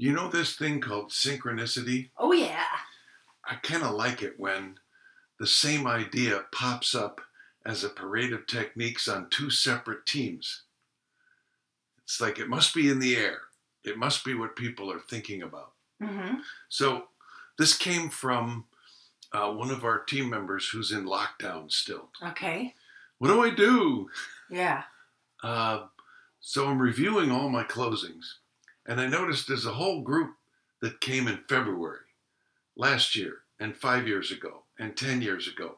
You know this thing called synchronicity? Oh, yeah. I kind of like it when the same idea pops up as a parade of techniques on two separate teams. It's like it must be in the air. It must be what people are thinking about. Mm-hmm. So this came from one of our team members who's in lockdown still. Okay. What do I do? Yeah. So I'm reviewing all my closings. And I noticed there's a whole group that came in February last year and 5 years ago and 10 years ago.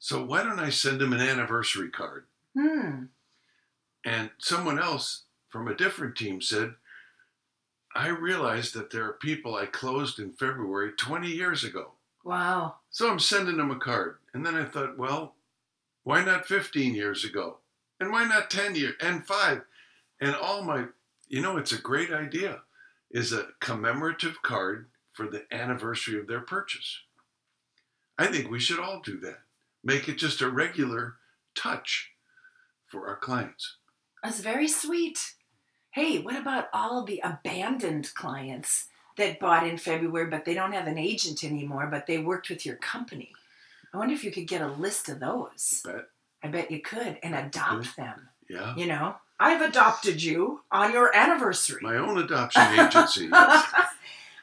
So why don't I send them an anniversary card? Hmm. And someone else from a different team said, I realized that there are people I closed in February 20 years ago. Wow. So I'm sending them a card. And then I thought, well, why not 15 years ago? And why not 10 years and 5? And all my... You know, it's a great idea, is a commemorative card for the anniversary of their purchase. I think we should all do that. Make it just a regular touch for our clients. That's very sweet. Hey, what about all the abandoned clients that bought in February, but they don't have an agent anymore, but they worked with your company? I wonder if you could get a list of those. I bet you could, and adopt them. Yeah. You know? I've adopted you on your anniversary. My own adoption agency. Yes.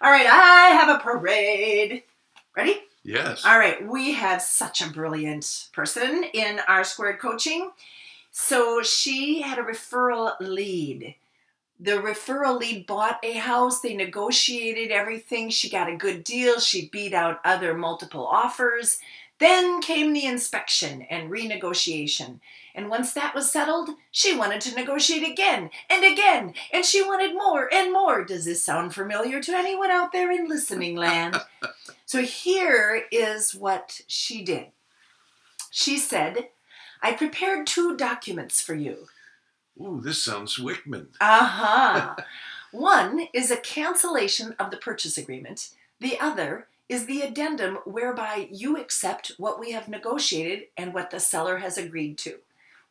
All right, I have a parade. Ready? Yes. All right, we have such a brilliant person in R-Squared Coaching. So she had a referral lead. The referral lead bought a house. They negotiated everything. She got a good deal. She beat out other multiple offers. Then came the inspection and renegotiation. And once that was settled, she wanted to negotiate again and again. And she wanted more and more. Does this sound familiar to anyone out there in listening land? So here is what she did. She said, I prepared two documents for you. Ooh, this sounds Wickman. Uh-huh. One is a cancellation of the purchase agreement. The other is the addendum whereby you accept what we have negotiated and what the seller has agreed to.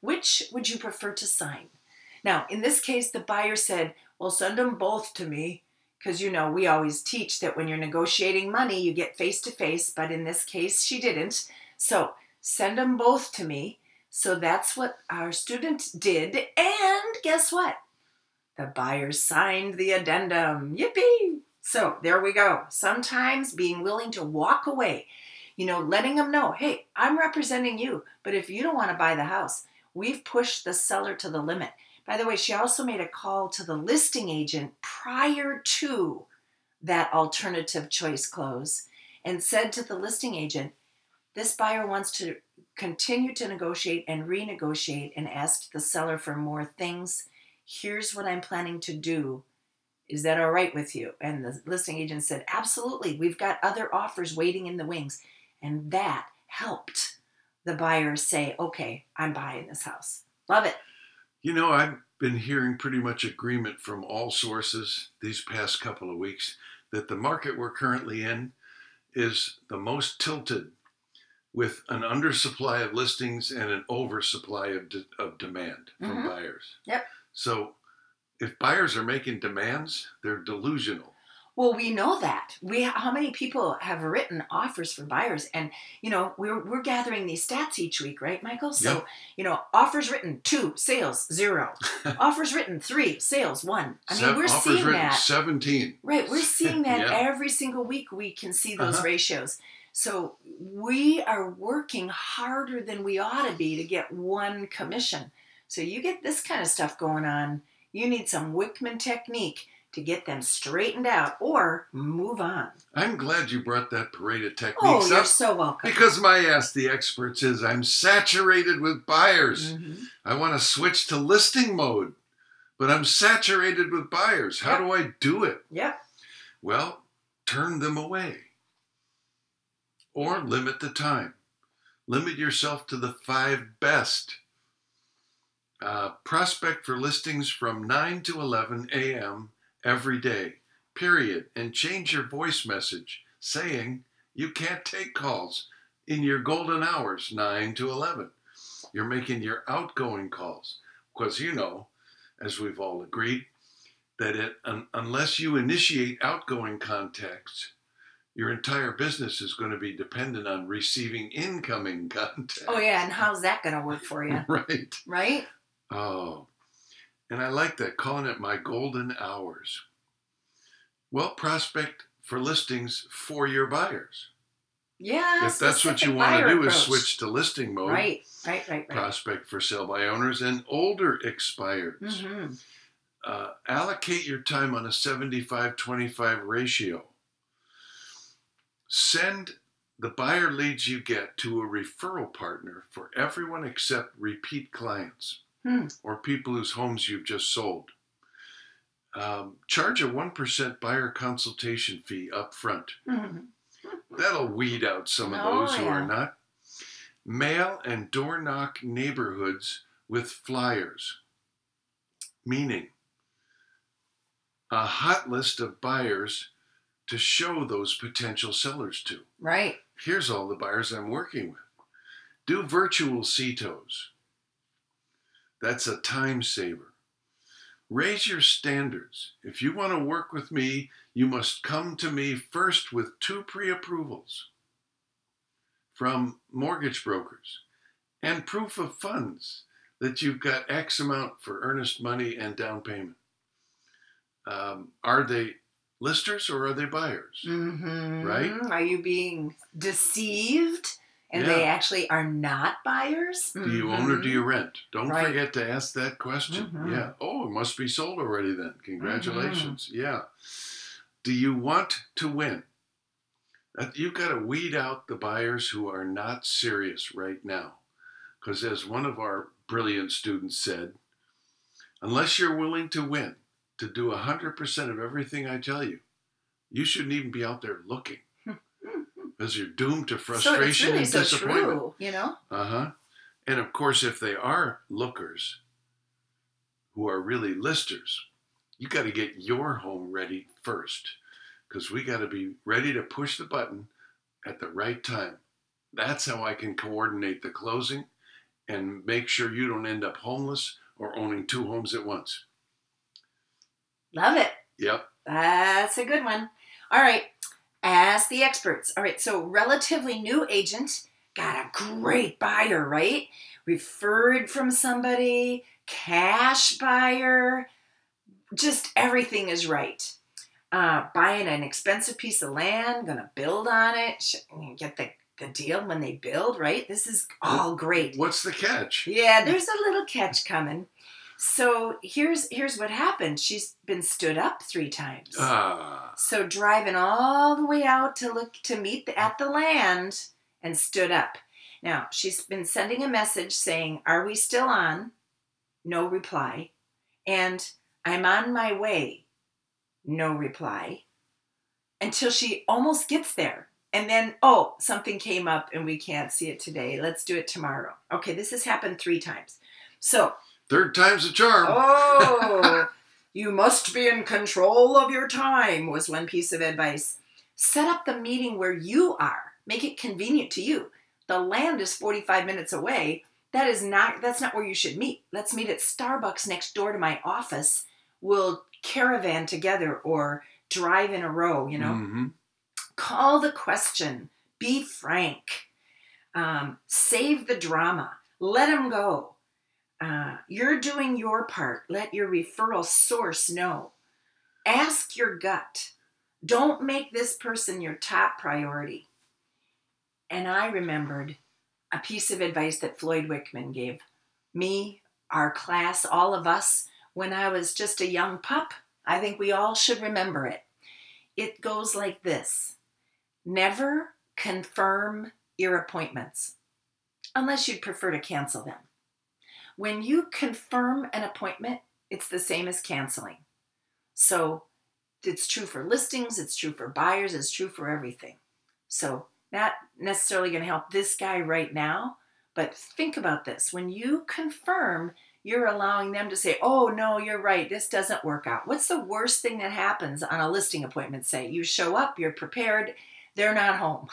Which would you prefer to sign? Now, in this case, the buyer said, well, send them both to me, because, you know, we always teach that when you're negotiating money, you get face-to-face, but in this case, she didn't. So send them both to me. So that's what our student did. And guess what? The buyer signed the addendum. Yippee! So there we go. Sometimes being willing to walk away, you know, letting them know, hey, I'm representing you, but if you don't want to buy the house, we've pushed the seller to the limit. By the way, she also made a call to the listing agent prior to that alternative choice close and said to the listing agent, this buyer wants to continue to negotiate and renegotiate and asked the seller for more things. Here's what I'm planning to do. Is that all right with you? And the listing agent said, absolutely. We've got other offers waiting in the wings. And that helped the buyer say, okay, I'm buying this house. Love it. You know, I've been hearing pretty much agreement from all sources these past couple of weeks that the market we're currently in is the most tilted with an undersupply of listings and an oversupply of demand from buyers. Yep. So if buyers are making demands, they're delusional. Well, we know that. How many people have written offers for buyers? And, we're gathering these stats each week, right, Michael? So, yep. Offers written 2, sales 0. Offers written 3, sales 1. We're seeing that. 17. Right, we're seeing that yeah. Every single week we can see those ratios. So we are working harder than we ought to be to get one commission. So you get this kind of stuff going on, you need some Wickman technique to get them straightened out or move on. I'm glad you brought that parade of techniques up. Oh, you're so welcome. Because my Ask the Experts is I'm saturated with buyers. Mm-hmm. I want to switch to listing mode, but I'm saturated with buyers. How do I do it? Yep. Well, turn them away or limit the time. Limit yourself to the 5 best. Prospect for listings from 9 to 11 a.m. every day, period. And change your voice message saying you can't take calls in your golden hours, 9 to 11. You're making your outgoing calls because as we've all agreed, that unless you initiate outgoing contacts, your entire business is going to be dependent on receiving incoming contacts. Oh, yeah, and how's that going to work for you? Right. Right? Oh, and I like that, calling it my golden hours. Well, prospect for listings for your buyers. Yeah. If that's what you want to do is switch to listing mode. Right. Prospect for sale by owners and older expireds. Mm-hmm. Allocate your time on a 75-25 ratio. Send the buyer leads you get to a referral partner for everyone except repeat clients. Or people whose homes you've just sold. Charge a 1% buyer consultation fee up front. Mm-hmm. That'll weed out some of those who are not. Mail and door knock neighborhoods with flyers. Meaning, a hot list of buyers to show those potential sellers to. Right. Here's all the buyers I'm working with. Do virtual CETOs. That's a time saver. Raise your standards. If you want to work with me, you must come to me first with 2 pre-approvals from mortgage brokers and proof of funds that you've got X amount for earnest money and down payment. Are they listers or are they buyers? Mm-hmm. Right? Are you being deceived? And they actually are not buyers. Do you own or do you rent? Don't forget to ask that question. Mm-hmm. Yeah. Oh, it must be sold already then. Congratulations. Mm-hmm. Yeah. Do you want to win? You've got to weed out the buyers who are not serious right now. Because as one of our brilliant students said, unless you're willing to win, to do 100% of everything I tell you, you shouldn't even be out there looking. Because you're doomed to frustration and disappointment. So true, And of course, if they are lookers who are really listers, you got to get your home ready first. Because we got to be ready to push the button at the right time. That's how I can coordinate the closing and make sure you don't end up homeless or owning 2 homes at once. Love it. Yep. That's a good one. All right. Ask the experts. All right, so relatively new agent, got a great buyer, right? Referred from somebody, cash buyer, just everything is right. Buying an expensive piece of land, gonna build on it, get the deal when they build, right? This is all great. What's the catch? Yeah, there's a little catch coming. So here's what happened. She's been stood up 3 times. So driving all the way out to meet at the land and stood up. Now, she's been sending a message saying, "Are we still on?" No reply. And "I'm on my way." No reply. Until she almost gets there. And then, something came up and we can't see it today. Let's do it tomorrow. Okay, this has happened 3 times. So 3rd time's a charm. You must be in control of your time was one piece of advice. Set up the meeting where you are. Make it convenient to you. The land is 45 minutes away. That's not where you should meet. Let's meet at Starbucks next door to my office. We'll caravan together or drive in a row, you know. Mm-hmm. Call the question. Be frank. Save the drama. Let them go. You're doing your part. Let your referral source know. Ask your gut. Don't make this person your top priority. And I remembered a piece of advice that Floyd Wickman gave me, our class, all of us, when I was just a young pup. I think we all should remember it. It goes like this. Never confirm your appointments, unless you'd prefer to cancel them. When you confirm an appointment, it's the same as canceling. So it's true for listings, it's true for buyers, it's true for everything. So not necessarily going to help this guy right now, but think about this. When you confirm, you're allowing them to say, oh, no, you're right, this doesn't work out. What's the worst thing that happens on a listing appointment? Say you show up, you're prepared, they're not home.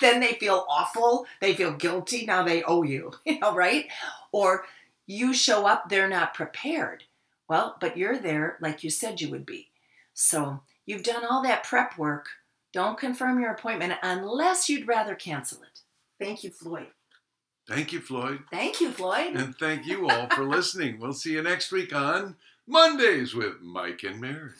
Then they feel awful. They feel guilty. Now they owe you, you know, right? Or you show up, they're not prepared. Well, but you're there like you said you would be. So you've done all that prep work. Don't confirm your appointment unless you'd rather cancel it. Thank you, Floyd. Thank you, Floyd. Thank you, Floyd. And thank you all for listening. We'll see you next week on Mondays with Mike and Mary.